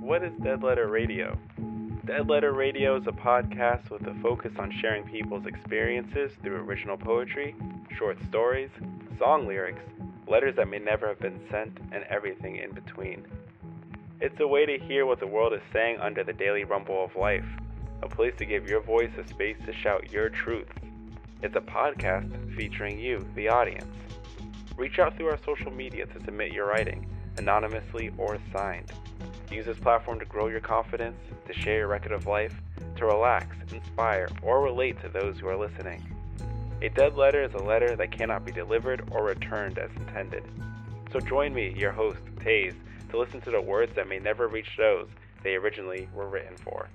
What is Dead Letter Radio? Dead Letter Radio is a podcast with a focus on sharing people's experiences through original poetry, short stories, song lyrics, letters that may never have been sent, and everything in between. It's a way to hear what the world is saying under the daily rumble of life, a place to give your voice a space to shout your truth. It's a podcast featuring you, the audience. Reach out through our social media to submit your writing, anonymously or signed. Use this platform to grow your confidence, to share your record of life, to relax, inspire, or relate to those who are listening. A dead letter is a letter that cannot be delivered or returned as intended. So join me, your host, Taze, to listen to the words that may never reach those they originally were written for.